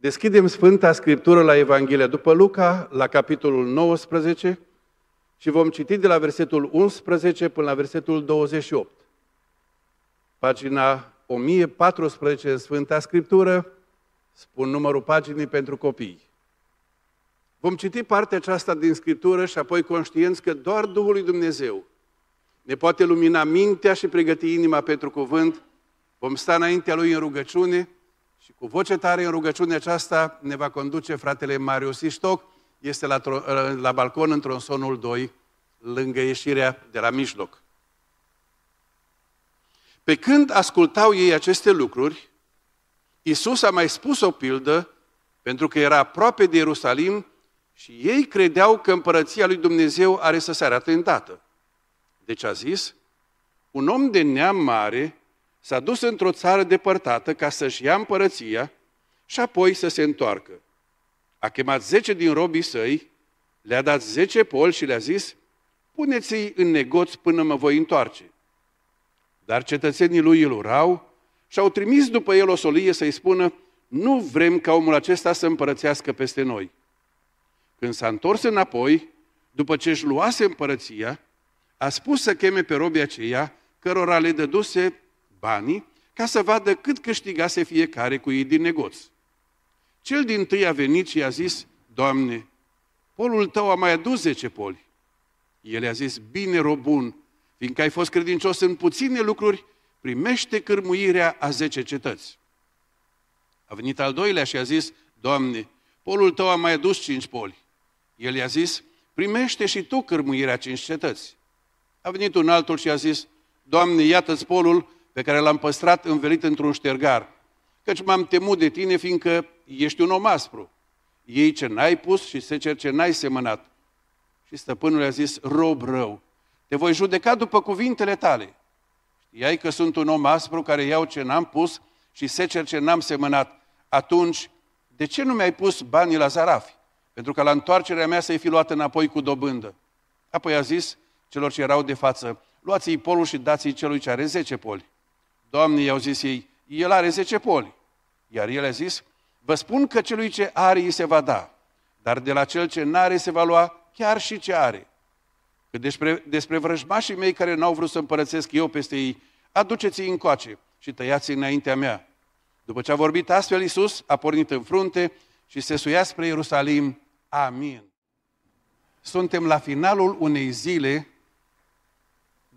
Deschidem Sfânta Scriptură la Evanghelia după Luca, la capitolul 19, și vom citi de la versetul 11 până la versetul 28. Pagina 1014 în Sfânta Scriptură, spun numărul paginii pentru copii. Vom citi partea aceasta din Scriptură și apoi conștienți că doar Duhul lui Dumnezeu ne poate lumina mintea și pregăti inima pentru cuvânt. Vom sta înaintea Lui în rugăciune și cu voce tare în rugăciunea aceasta ne va conduce fratele Marius Iștoc. Este la balcon în tronsonul 2, lângă ieșirea de la mijloc. Pe când ascultau ei aceste lucruri, Iisus a mai spus o pildă, pentru că era aproape de Ierusalim și ei credeau că împărăția lui Dumnezeu are să se arate îndată. Deci a zis, un om de neam mare s-a dus într-o țară depărtată ca să-și ia împărăția și apoi să se întoarcă. A chemat 10 din robii săi, le-a dat 10 poli și le-a zis, puneți-i în negoț până mă voi întoarce. Dar cetățenii lui îl urau și au trimis după el o solie să-i spună, nu vrem ca omul acesta să împărățească peste noi. Când s-a întors înapoi, după ce își luase împărăția, a spus să cheme pe robii aceia, cărora le dăduse banii, ca să vadă cât câștigase fiecare cu ei din negoț. Cel din tâi a venit și i-a zis, Doamne, polul tău a mai adus 10 poli. El i-a zis, bine, rob bun, fiindcă ai fost credincios în puține lucruri, primește cârmuirea a 10 cetăți. A venit al doilea și a zis, Doamne, polul tău a mai adus 5 poli. El i-a zis, primește și tu cârmuirea 5 cetăți. A venit un altul și a zis, Doamne, iată-ți polul pe care l-am păstrat învelit într-un ștergar, căci m-am temut de tine, fiindcă ești un om aspru. Iei ce n-ai pus și seceri ce n-ai semănat. Și stăpânul i-a zis, rob rău, te voi judeca după cuvintele tale. Știai că sunt un om aspru care iau ce n-am pus și secer ce n-am semănat. Atunci, de ce nu mi-ai pus banii la zarafi? Pentru că la întoarcerea mea să-i fi luat înapoi cu dobândă. Apoi a zis celor ce erau de față, luați-i polul și dați-i celui ce are 10 poli. Doamne, i-au zis ei, el are 10 poli. Iar el a zis, vă spun că celui ce are îi se va da, dar de la cel ce n-are se va lua chiar și ce are. Că despre vrăjmașii mei care n-au vrut să împărățesc eu peste ei, aduceți-i încoace și tăiați-i înaintea mea. După ce a vorbit astfel, Iisus a pornit în frunte și se suia spre Ierusalim. Amin. Suntem la finalul unei zile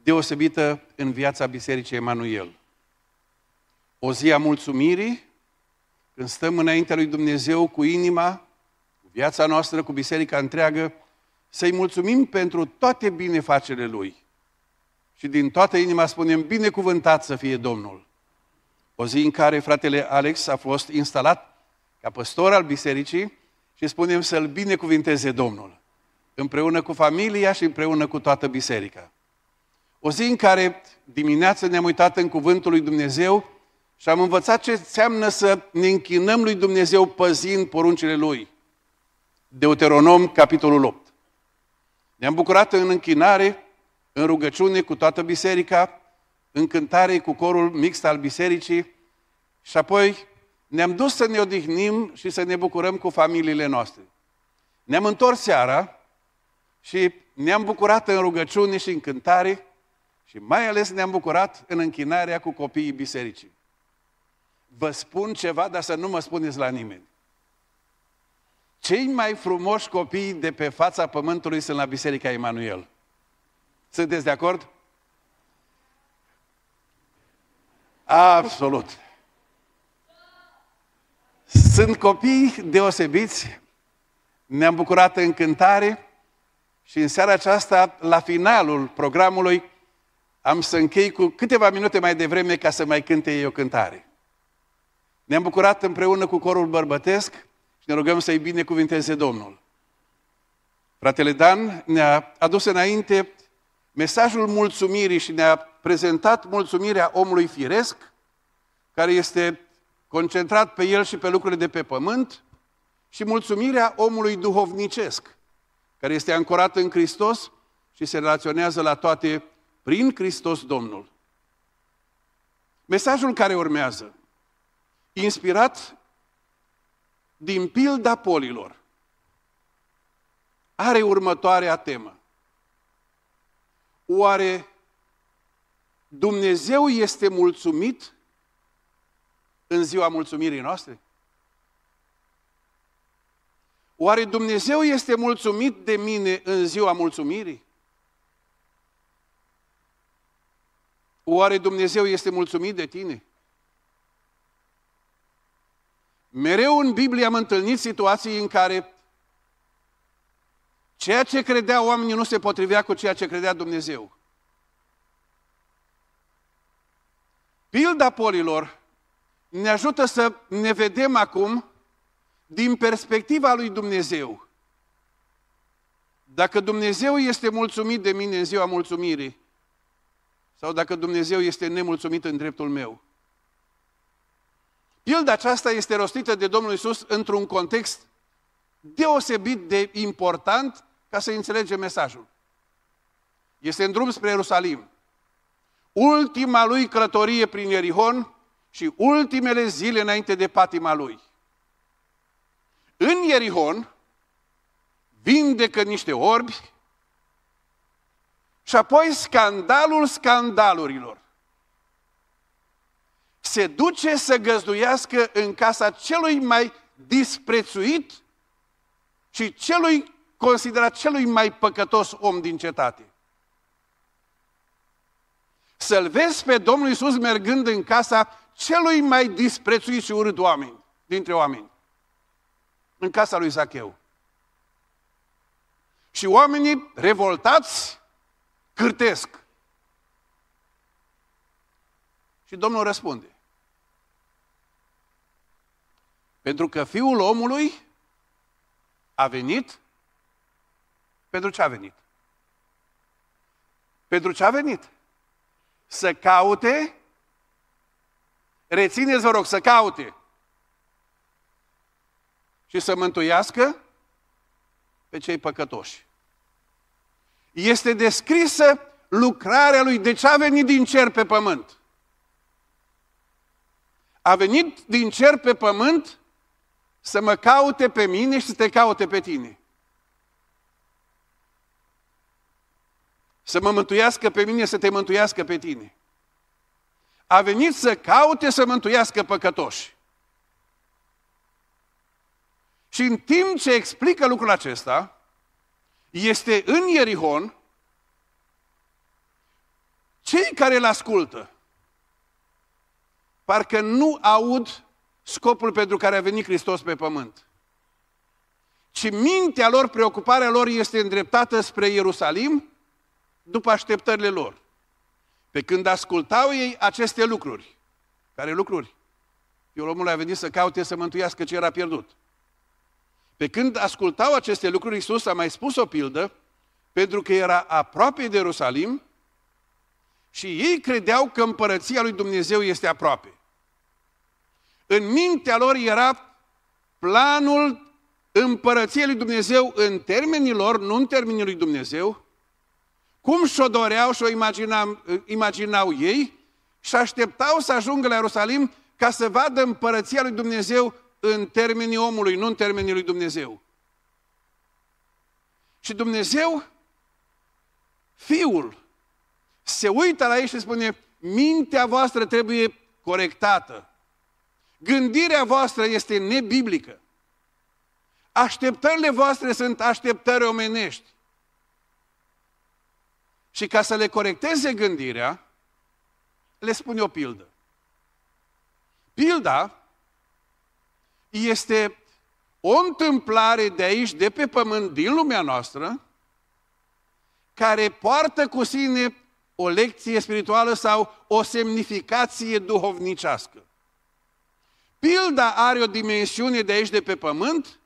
deosebită în viața Bisericii Emanuel. O zi a mulțumirii, când stăm înaintea lui Dumnezeu cu inima, cu viața noastră, cu biserica întreagă, să-i mulțumim pentru toate binefacerile Lui. Și din toată inima spunem, binecuvântat să fie Domnul. O zi în care fratele Alex a fost instalat ca păstor al bisericii și spunem să-l binecuvinteze Domnul, împreună cu familia și împreună cu toată biserica. O zi în care dimineața ne-am uitat în cuvântul lui Dumnezeu și am învățat ce înseamnă să ne închinăm lui Dumnezeu păzind poruncile Lui. Deuteronom, capitolul 8. Ne-am bucurat în închinare, în rugăciune cu toată biserica, în cântare cu corul mixt al bisericii și apoi ne-am dus să ne odihnim și să ne bucurăm cu familiile noastre. Ne-am întors seara și ne-am bucurat în rugăciune și în cântare și mai ales ne-am bucurat în închinarea cu copiii bisericii. Vă spun ceva, dar să nu mă spuneți la nimeni. Cei mai frumoși copii de pe fața pământului sunt la Biserica Emanuel. Sunteți de acord? Absolut. Sunt copii deosebiți, ne-am bucurat în cântare și în seara aceasta, la finalul programului, am să închei cu câteva minute mai devreme ca să mai cânte ei o cântare. Ne-am bucurat împreună cu corul bărbătesc și ne rugăm să-i binecuvinteze Domnul. Fratele Dan ne-a adus înainte mesajul mulțumirii și ne-a prezentat mulțumirea omului firesc, care este concentrat pe el și pe lucrurile de pe pământ, și mulțumirea omului duhovnicesc, care este ancorat în Hristos și se relaționează la toate prin Hristos Domnul. Mesajul care urmează, inspirat din pilda polilor are următoarea temă. Oare Dumnezeu este mulțumit în ziua mulțumirii noastre? Oare Dumnezeu este mulțumit de mine în ziua mulțumirii? Oare Dumnezeu este mulțumit de tine? Mereu în Biblie am întâlnit situații în care ceea ce credeau oamenii nu se potrivea cu ceea ce credea Dumnezeu. Pilda polilor ne ajută să ne vedem acum din perspectiva lui Dumnezeu. Dacă Dumnezeu este mulțumit de mine în ziua mulțumirii, sau dacă Dumnezeu este nemulțumit în dreptul meu. Pilda aceasta este rostită de Domnul Iisus într-un context deosebit de important ca să înțelegem mesajul. Este în drum spre Ierusalim. Ultima lui călătorie prin Ierihon și ultimele zile înainte de patima lui. În Ierihon vindecă niște orbi și apoi scandalul scandalurilor. Se duce să găzduiască în casa celui mai disprețuit și celui considerat celui mai păcătos om din cetate. Să-l vezi pe Domnul Iisus mergând în casa celui mai disprețuit și urât oameni, dintre oameni. În casa lui Zacheu. Și oamenii revoltați cârtesc. Și Domnul răspunde. Pentru că Fiul omului a venit pentru ce a venit? Pentru ce a venit? Să caute, rețineți vă rog, să caute și să mântuiască pe cei păcătoși. Este descrisă lucrarea lui. De ce a venit din cer pe pământ? A venit din cer pe pământ să mă caute pe mine și să te caute pe tine. Să mă mântuiască pe mine, să te mântuiască pe tine. A venit să caute să mântuiască păcătoși. Și în timp ce explică lucrul acesta, este în Ierihon, cei care îl ascultă, parcă nu aud scopul pentru care a venit Hristos pe pământ. Ci mintea lor, preocuparea lor este îndreptată spre Ierusalim după așteptările lor. Pe când ascultau ei aceste lucruri. Care lucruri? Fiul omului a venit să caute să mântuiască ce era pierdut. Pe când ascultau aceste lucruri, Iisus a mai spus o pildă, pentru că era aproape de Ierusalim și ei credeau că împărăția lui Dumnezeu este aproape. În mintea lor era planul împărăției lui Dumnezeu în termenii lor, nu în termenii lui Dumnezeu, cum și-o doreau și-o imaginau ei și așteptau să ajungă la Ierusalim ca să vadă împărăția lui Dumnezeu în termenii omului, nu în termenii lui Dumnezeu. Și Dumnezeu, Fiul, se uită la ei și spune, mintea voastră trebuie corectată. Gândirea voastră este nebiblică. Așteptările voastre sunt așteptări omenești. Și ca să le corecteze gândirea, le spune o pildă. Pilda este o întâmplare de aici, de pe pământ, din lumea noastră, care poartă cu sine o lecție spirituală sau o semnificație duhovnicească. Pilda are o dimensiune de aici, de pe pământ,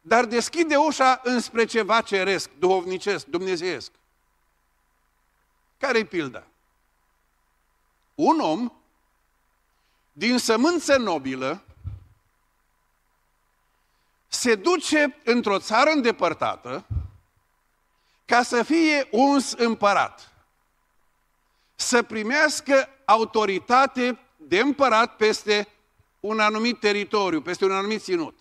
dar deschide ușa înspre ceva ceresc, duhovnicesc, dumnezeiesc. Care-i pilda? Un om din sămânță nobilă se duce într-o țară îndepărtată ca să fie uns împărat, să primească autoritate de împărat peste un anumit teritoriu, peste un anumit ținut.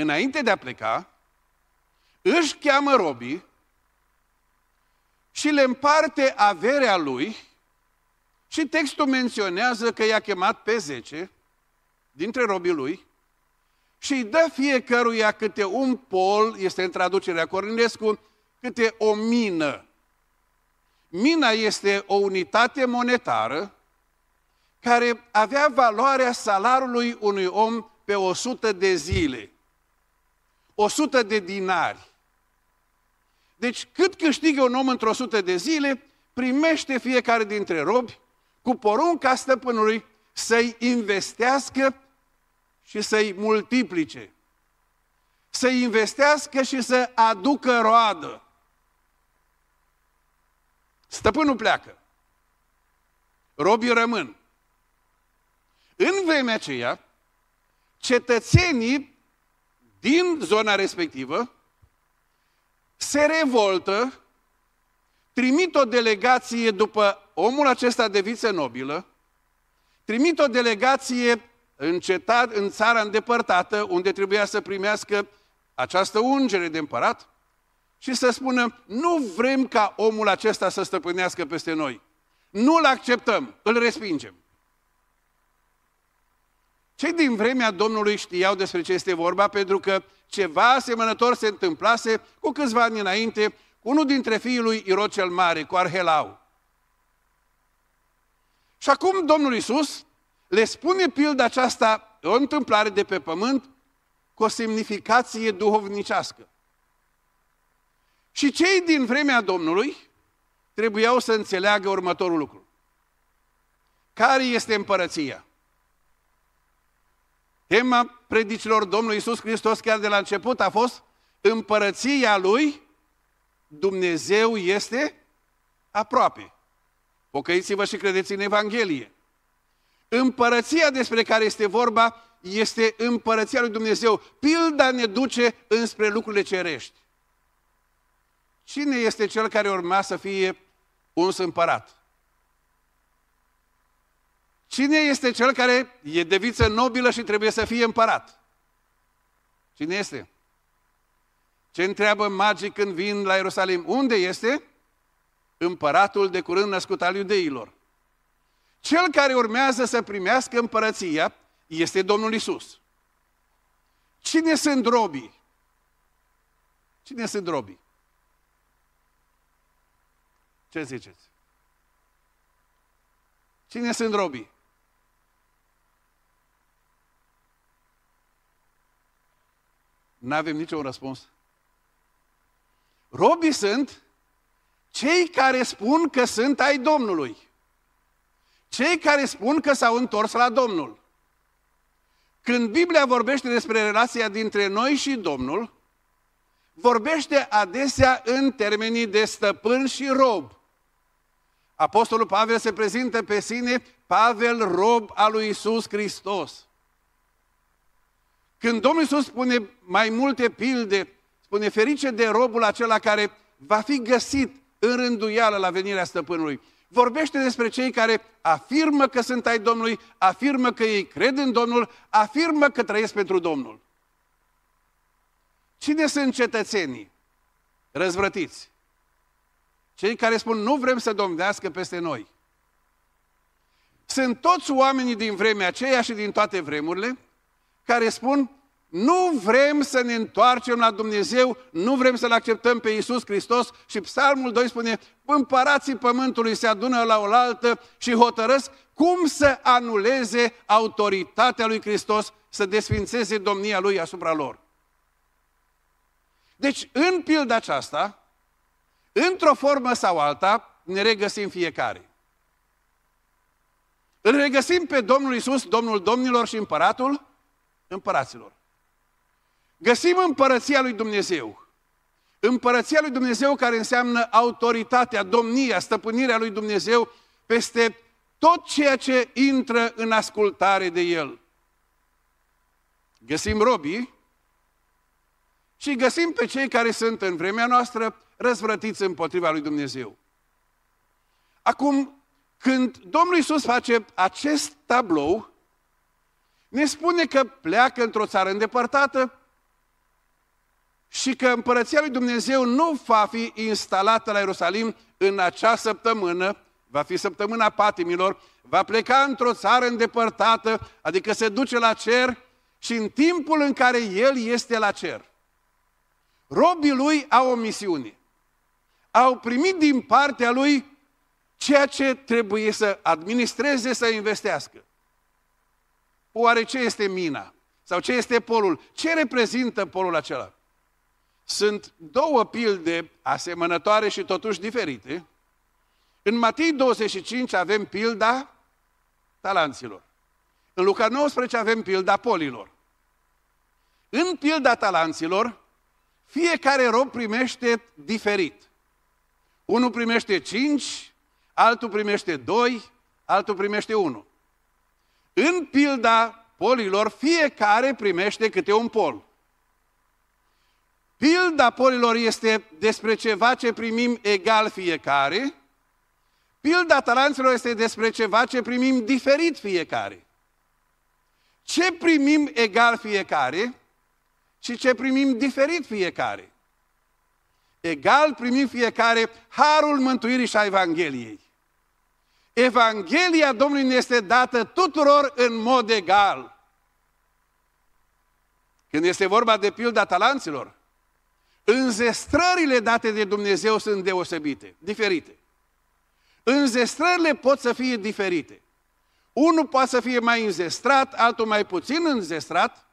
înainte de a pleca, își cheamă robii și le împarte averea lui și textul menționează că i-a chemat pe 10 dintre robii lui și îi dă fiecăruia câte un pol, este în traducerea Cornilescu, câte o mină. Mina este o unitate monetară care avea valoarea salariului unui om pe 100 de zile, 100 de dinari. Deci cât câștigă un om într-o 100 de zile, primește fiecare dintre robi cu porunca stăpânului să-i investească și să-i multiplice, să-i investească și să aducă roadă. Stăpânul pleacă, robii rămân. În vremea aceea, cetățenii din zona respectivă se revoltă, trimit o delegație după omul acesta de viță nobilă, trimit o delegație în țara îndepărtată, unde trebuia să primească această ungere de împărat, și să spună, nu vrem ca omul acesta să stăpânească peste noi. Nu-l acceptăm, îl respingem. Cei din vremea Domnului știau despre ce este vorba, pentru că ceva asemănător se întâmplase cu câțiva ani înainte, cu unul dintre fiii lui Irod cel Mare, cu Arhelau. Și acum Domnul Iisus le spune pilda aceasta, o întâmplare de pe pământ, cu o semnificație duhovnicească. Și cei din vremea Domnului trebuiau să înțeleagă următorul lucru. Care este împărăția? Tema predicilor Domnului Iisus Hristos chiar de la început a fost împărăția lui Dumnezeu este aproape. Pocăiți-vă și credeți în Evanghelie. Împărăția despre care este vorba este împărăția lui Dumnezeu. Pilda ne duce înspre lucrurile cerești. Cine este cel care urma să fie uns împărat? Cine este cel care e de viță nobilă și trebuie să fie împărat? Cine este? Ce întreabă magii când vin la Ierusalim? Unde este împăratul de curând născut al iudeilor? Cel care urmează să primească împărăția este Domnul Iisus. Cine sunt robii? Cine sunt robii? Ce ziceți? Cine sunt robii? N-avem niciun răspuns. Robii sunt cei care spun că sunt ai Domnului. Cei care spun că s-au întors la Domnul. Când Biblia vorbește despre relația dintre noi și Domnul, vorbește adesea în termenii de stăpân și rob. Apostolul Pavel se prezintă pe sine, Pavel, rob al lui Iisus Hristos. Când Domnul Iisus spune mai multe pilde, spune ferice de robul acela care va fi găsit în rânduială la venirea stăpânului. Vorbește despre cei care afirmă că sunt ai Domnului, afirmă că ei cred în Domnul, afirmă că trăiesc pentru Domnul. Cine sunt cetățenii răzvrătiți? Cei care spun, nu vrem să domnească peste noi. Sunt toți oamenii din vremea aceea și din toate vremurile care spun, nu vrem să ne întoarcem la Dumnezeu, nu vrem să-L acceptăm pe Iisus Hristos și Psalmul 2 spune, împărații pământului se adună la oaltă și hotărăsc cum să anuleze autoritatea lui Hristos, să desfințeze domnia lui asupra lor. Deci, în pilda aceasta, într-o formă sau alta, ne regăsim fiecare. Îl regăsim pe Domnul Iisus, Domnul Domnilor și Împăratul Împăraților. Găsim împărăția lui Dumnezeu. Împărăția lui Dumnezeu care înseamnă autoritatea, domnia, stăpânirea lui Dumnezeu peste tot ceea ce intră în ascultare de El. Găsim robii și găsim pe cei care sunt în vremea noastră răzvrătiți împotriva lui Dumnezeu. Acum, când Domnul Iisus face acest tablou, ne spune că pleacă într-o țară îndepărtată și că Împărăția lui Dumnezeu nu va fi instalată la Ierusalim în acea săptămână, va fi săptămâna patimilor, va pleca într-o țară îndepărtată, adică se duce la cer și în timpul în care el este la cer, robii lui au o misiune. Au primit din partea lui ceea ce trebuie să administreze, să investească. Oare ce este mina? Sau ce este polul? Ce reprezintă polul acela? Sunt două pilde asemănătoare și totuși diferite. În Matei 25 avem pilda talanților. În Luca 19 avem pilda polilor. În pilda talanților, fiecare rob primește diferit. Unul primește 5, altul primește 2, altul primește 1. În pilda polilor, fiecare primește câte un pol. Pilda polilor este despre ceva ce primim egal fiecare. Pilda talanților este despre ceva ce primim diferit fiecare. Ce primim egal fiecare și ce primim diferit fiecare? Egal primim fiecare harul mântuirii și a Evangheliei. Evanghelia Domnului ne este dată tuturor în mod egal. Când este vorba de pilda talanților, înzestrările date de Dumnezeu sunt deosebite, diferite. Înzestrările pot să fie diferite. Unul poate să fie mai înzestrat, altul mai puțin înzestrat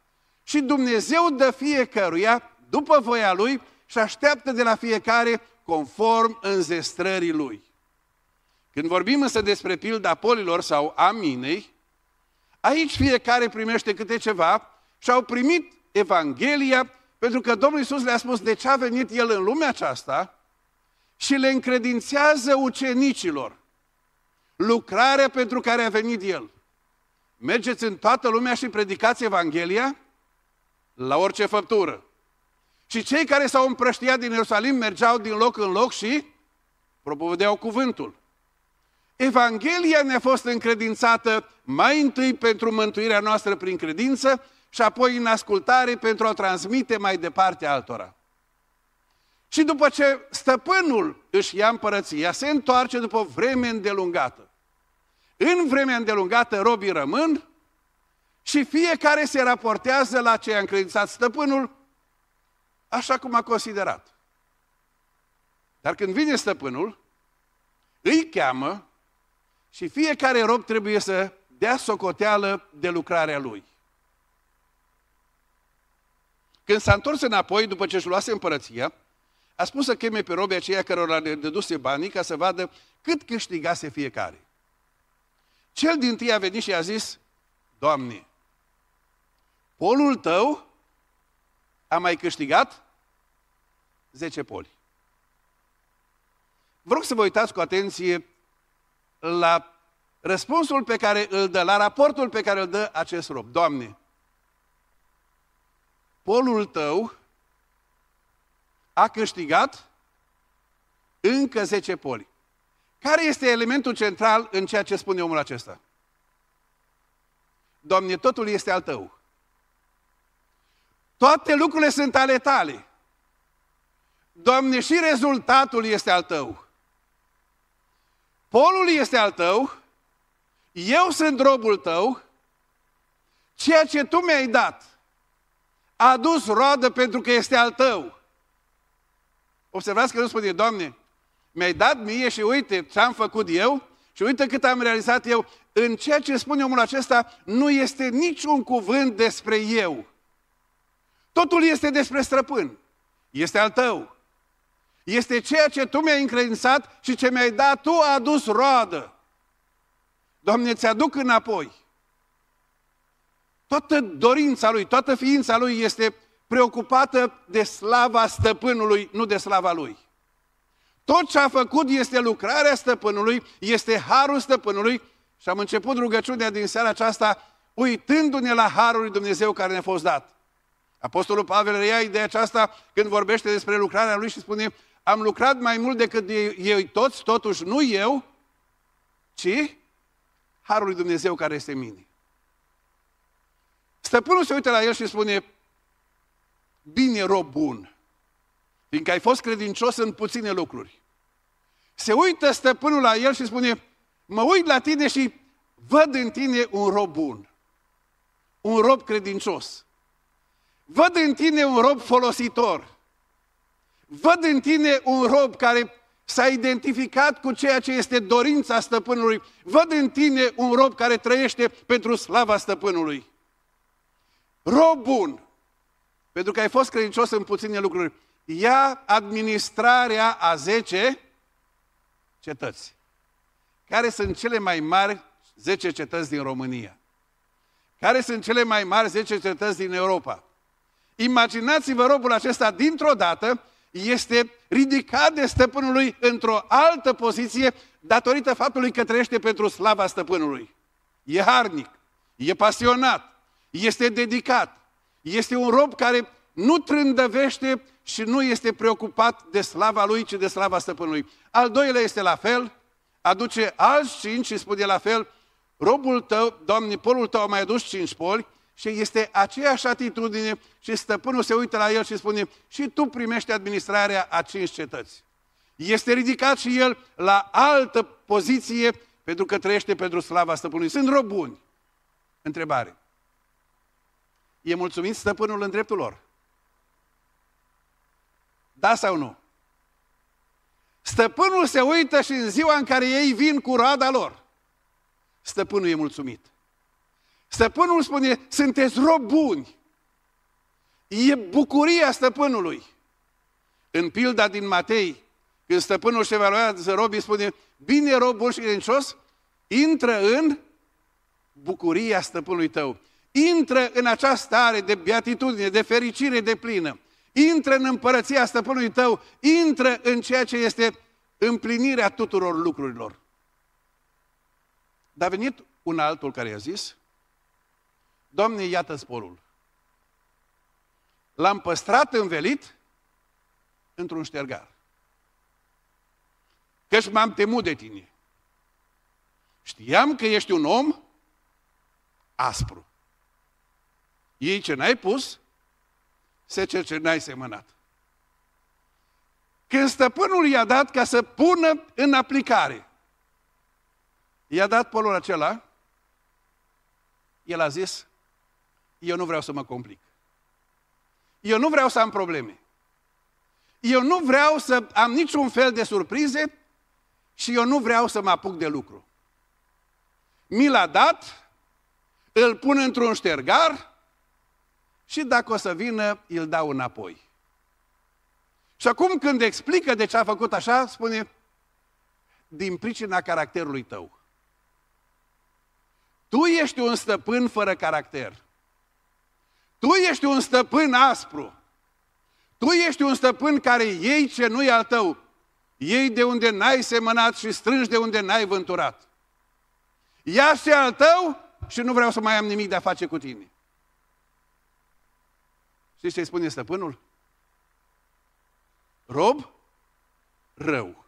și Dumnezeu dă fiecăruia după voia lui și așteaptă de la fiecare conform înzestrării lui. Când vorbim însă despre pilda polilor sau a minei, aici fiecare primește câte ceva și au primit Evanghelia pentru că Domnul Iisus le-a spus de ce a venit El în lumea aceasta și le încredințează ucenicilor lucrarea pentru care a venit El. Mergeți în toată lumea și predicați Evanghelia la orice făptură. Și cei care s-au împrăștiat din Ierusalim mergeau din loc în loc și propovădeau cuvântul. Evanghelia ne-a fost încredințată mai întâi pentru mântuirea noastră prin credință și apoi în ascultare pentru a o transmite mai departe altora. Și după ce stăpânul își ia împărăția, se întoarce după vreme îndelungată. În vremea îndelungată robii rămân și fiecare se raportează la ce a încredințat stăpânul așa cum a considerat. Dar când vine stăpânul, îi cheamă și fiecare rob trebuie să dea socoteală de lucrarea lui. Când s-a întors înapoi, după ce își luase împărăția, a spus să cheme pe robii aceia cărora le dăduse banii ca să vadă cât câștigase fiecare. Cel dintâi a venit și a zis, Doamne, polul tău a mai câștigat 10 poli. Vă rog să vă uitați cu atenție la răspunsul pe care îl dă, la raportul pe care îl dă acest rob. Doamne, polul tău a câștigat încă 10 poli. Care este elementul central în ceea ce spune omul acesta? Doamne, totul este al tău. Toate lucrurile sunt ale tale. Doamne, și rezultatul este al tău. Polul este al tău, eu sunt robul tău, ceea ce tu mi-ai dat a dus roadă pentru că este al tău. Observați că nu spune, Doamne, mi-ai dat mie și uite ce am făcut eu și uite cât am realizat eu. În ceea ce spune omul acesta nu este niciun cuvânt despre eu. Totul este despre străpân. Este al tău. Este ceea ce tu mi-ai încredințat și ce mi-ai dat tu a adus roadă. Doamne, ți-aduc înapoi. Toată dorința lui, toată ființa lui este preocupată de slava stăpânului, nu de slava lui. Tot ce a făcut este lucrarea stăpânului, este harul stăpânului și am început rugăciunea din seara aceasta uitându-ne la harul lui Dumnezeu care ne-a fost dat. Apostolul Pavel reia ideea aceasta când vorbește despre lucrarea lui și spune am lucrat mai mult decât ei toți, totuși nu eu, ci harul lui Dumnezeu care este în mine. Stăpânul se uită la el și spune bine, rob bun, Fiindcă ai fost credincios în puține lucruri. Se uită stăpânul la el și spune, mă uit la tine și văd în tine un rob bun. Un rob credincios. Văd în tine un rob folositor. Văd în tine un rob care s-a identificat cu ceea ce este dorința stăpânului. Văd în tine un rob care trăiește pentru slava stăpânului. Rob bun. Pentru că ai fost credincios în puține lucruri. Ia administrarea a 10 cetăți. Care sunt cele mai mari 10 cetăți din România? Care sunt cele mai mari 10 cetăți din Europa? Imaginați-vă, robul acesta dintr-o dată este ridicat de stăpânului într-o altă poziție datorită faptului că trăiește pentru slava stăpânului. E harnic, e pasionat, este dedicat, este un rob care nu trândăvește și nu este preocupat de slava lui, ci de slava stăpânului. Al doilea este la fel, aduce alți 5 și spune la fel, robul tău, Doamne, polul tău a mai adus 5 poli și este aceeași atitudine și stăpânul se uită la el și spune, și tu primești administrarea a 5 cetăți. Este ridicat și el la altă poziție pentru că trăiește pentru slava stăpânului. Sunt robi buni. Întrebare. E mulțumit stăpânul în dreptul lor? Da sau nu? Stăpânul se uită și în ziua în care ei vin cu roada lor. Stăpânul e mulțumit. Stăpânul spune, sunteți robi buni. E bucuria stăpânului. În pilda din Matei, când stăpânul își evaluează robii, spune, bine, rob bun și credincios, intră în bucuria stăpânului tău. Intră în această stare de beatitudine, de fericire deplină. Intră în împărăția stăpânului tău, intră în ceea ce este împlinirea tuturor lucrurilor. Dar a venit un altul care i-a zis, Doamne, iată-ți polul. L-am păstrat învelit într-un ștergar. Căci m-am temut de tine. Știam că ești un om aspru. Ei ce n-ai pus, seceri ce n-ai semănat. Când stăpânul i-a dat ca să pună în aplicare, i-a dat polul acela, el a zis, eu nu vreau să mă complic. Eu nu vreau să am probleme. Eu nu vreau să am niciun fel de surprize și eu nu vreau să mă apuc de lucru. Mi l-a dat, îl pun într-un ștergar, și dacă o să vină, îl dau înapoi. Și acum când explică de ce a făcut așa, spune, din pricina caracterului tău. Tu ești un stăpân fără caracter. Tu ești un stăpân aspru. Tu ești un stăpân care iei ce nu e al tău. Iei de unde n-ai semănat și strângi de unde n-ai vânturat. Ia ce al tău și nu vreau să mai am nimic de a face cu tine. Știți ce îi spune stăpânul? Rob rău.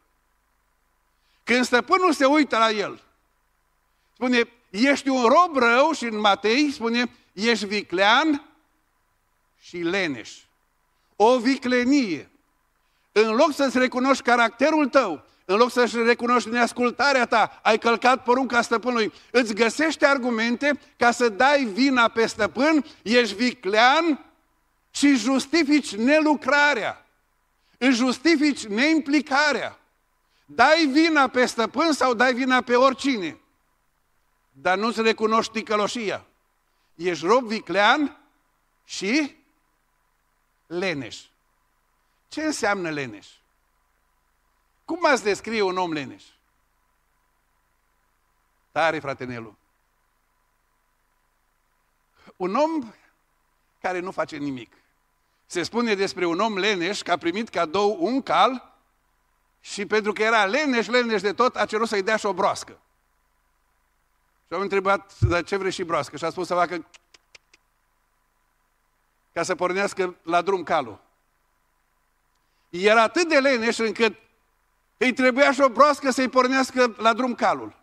Când stăpânul se uită la el, spune, ești un rob rău și în Matei spune, ești viclean și leneș. O viclenie. În loc să-ți recunoști caracterul tău, în loc să-și recunoști neascultarea ta, ai călcat porunca stăpânului, îți găsești argumente ca să dai vina pe stăpân, ești viclean și justifici nelucrarea, îți justifici neimplicarea. Dai vina pe stăpân sau dai vina pe oricine, dar nu-ți recunoști ticăloșia. Ești rob viclean și leneș. Ce înseamnă leneș? Cum ați descrie un om leneș? Tare, frate Nelu. Un om care nu face nimic. Se spune despre un om leneș că a primit cadou un cal și pentru că era leneș de tot, a cerut să-i dea și o broască. Și am întrebat, dar ce vrei și broască? Și a spus să facă ca să pornească la drum calul. Era atât de leneș încât îi trebuia și o broască să-i pornească la drum calul.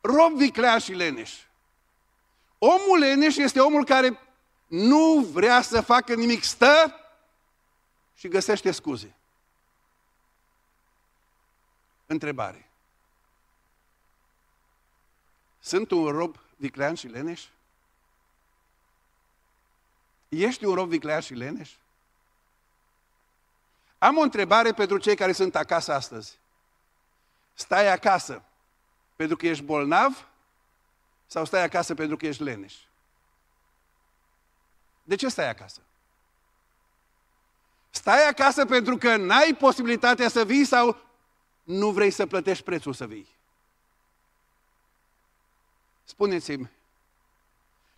Rob viclean și leneș. Omul leneș este omul care nu vrea să facă nimic, stă și găsește scuze. Întrebare. Sunt un rob viclean și leneș? Ești un rob viclean și leneș? Am o întrebare pentru cei care sunt acasă astăzi. Stai acasă pentru că ești bolnav sau stai acasă pentru că ești leneș? De ce stai acasă? Stai acasă pentru că n-ai posibilitatea să vii sau nu vrei să plătești prețul să vii? Spuneți-mi,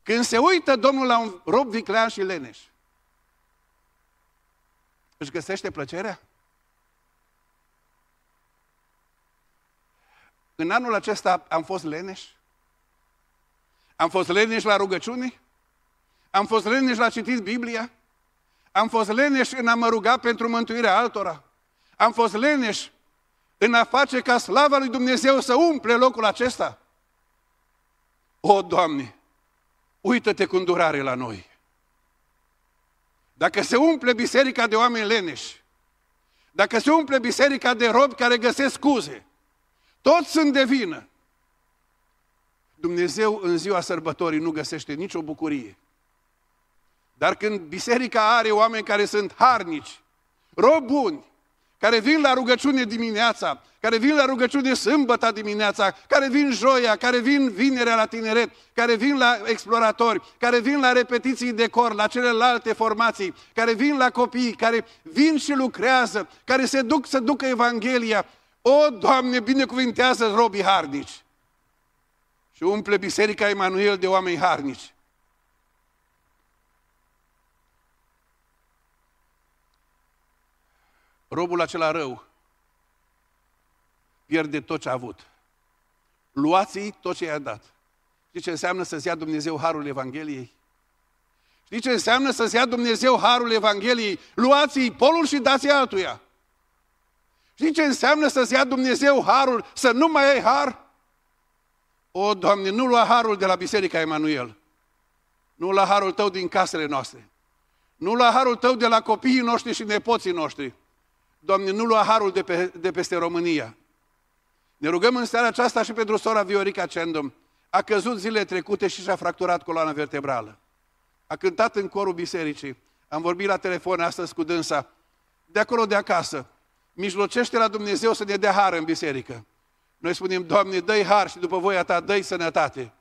când se uită Domnul la un rob viclean și leneș, își găsește plăcerea? În anul acesta am fost leneși? Am fost leneși la rugăciune? Am fost leneși la citit Biblia? Am fost leneși în a mă ruga pentru mântuirea altora? Am fost leneși în a face ca slava lui Dumnezeu să umple locul acesta? O, Doamne, uită-te cu îndurare la noi! Dacă se umple biserica de oameni leneși, dacă se umple biserica de robi care găsesc scuze, toți sunt de vină. Dumnezeu în ziua sărbătorii nu găsește nicio bucurie. Dar când biserica are oameni care sunt harnici, robi buni, care vin la rugăciune dimineața, care vin la rugăciune sâmbăta dimineața, care vin joia, care vin vinerea la tineret, care vin la exploratori, care vin la repetiții de cor, la celelalte formații, care vin la copii, care vin și lucrează, care se duc să ducă Evanghelia. O, Doamne, binecuvintează robii harnici! Și umple biserica Emanuel de oameni harnici. Robul acela rău pierde tot ce a avut. Luați-i tot ce i-a dat. Știi ce înseamnă să-ți ia Dumnezeu harul Evangheliei? Știi ce înseamnă să-ți ia Dumnezeu harul Evangheliei? Luați-i polul și dați-i altuia. Știi ce înseamnă să-ți ia Dumnezeu harul, să nu mai ai har? O, Doamne, nu lua harul de la Biserica Emanuel. Nu lua harul Tău din casele noastre. Nu lua harul Tău de la copiii noștri și nepoții noștri. Doamne, nu lua harul de peste România. Ne rugăm în seara aceasta și pentru sora Viorica Cendom. A căzut zilele trecute și și-a fracturat coloana vertebrală. A cântat în corul bisericii. Am vorbit la telefon astăzi cu dânsa. De acolo, de acasă. Mijlocește la Dumnezeu să ne dea har în biserică. Noi spunem, Doamne, dă-i har și după voia Ta dă-i sănătate.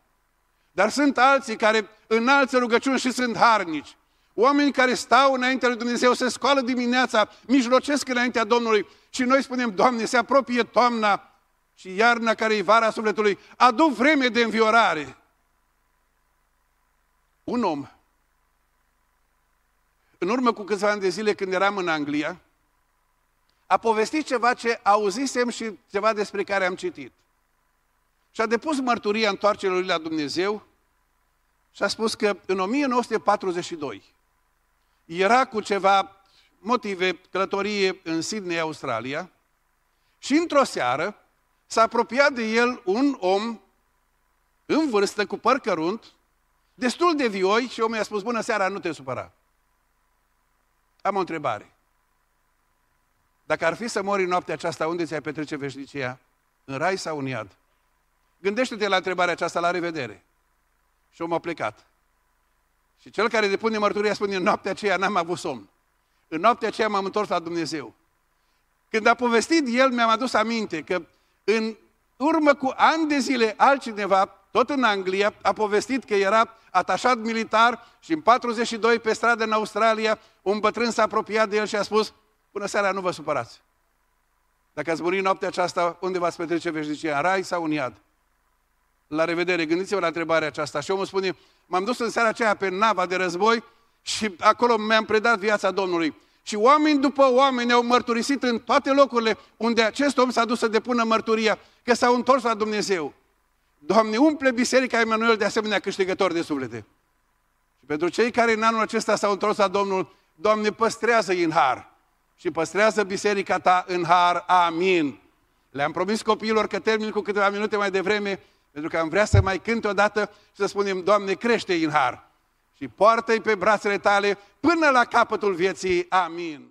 Dar sunt alții care înalță rugăciuni și sunt harnici. Oameni care stau înaintea lui Dumnezeu, se scoală dimineața, mijlocesc înaintea Domnului și noi spunem, Doamne, se apropie toamna și iarna care e vara sufletului, adu vreme de înviorare. Un om, în urmă cu câțiva ani de zile când eram în Anglia, a povestit ceva ce auzisem și ceva despre care am citit. Și a depus mărturia întoarcerii lui la Dumnezeu și a spus că în 1942 era cu ceva motive, călătorie în Sydney, Australia, și într-o seară s-a apropiat de el un om în vârstă, cu păr cărunt, destul de vioi și omul i-a spus, bună seara, nu te supăra. Am o întrebare. Dacă ar fi să mori noaptea aceasta, unde ți-ai petrece veșnicia? În rai sau în iad? Gândește-te la întrebarea aceasta, la revedere. Și omul a plecat. Și cel care depune mărturia spune, în noaptea aceea n-am avut somn. În noaptea aceea m-am întors la Dumnezeu. Când a povestit el, mi-am adus aminte că în urmă cu ani de zile, altcineva, tot în Anglia, a povestit că era atașat militar și în 1942, pe stradă în Australia, un bătrân s-a apropiat de el și a spus, bună seara, nu vă supărați. Dacă ați murit noaptea aceasta, unde v-ați petrece veșnicia? În rai sau în iad? La revedere, gândiți-vă la întrebarea aceasta. Și omul spune, m-am dus în seara aceea pe nava de război și acolo mi-am predat viața Domnului. Și oameni după oameni au mărturisit în toate locurile unde acest om s-a dus să depună mărturia, că s-au întors la Dumnezeu. Doamne, umple biserica Emanuel de asemenea câștigători de suflete. Și pentru cei care în anul acesta s-au întors la Domnul, Doamne, păstrează-i în har. Și păstrează biserica Ta în har. Amin. Le-am promis copiilor că termin cu câteva minute mai devreme, pentru că am vrea să mai cânt odată și să spunem, Doamne, crește-i în har și poartă-i pe brațele Tale până la capătul vieții. Amin.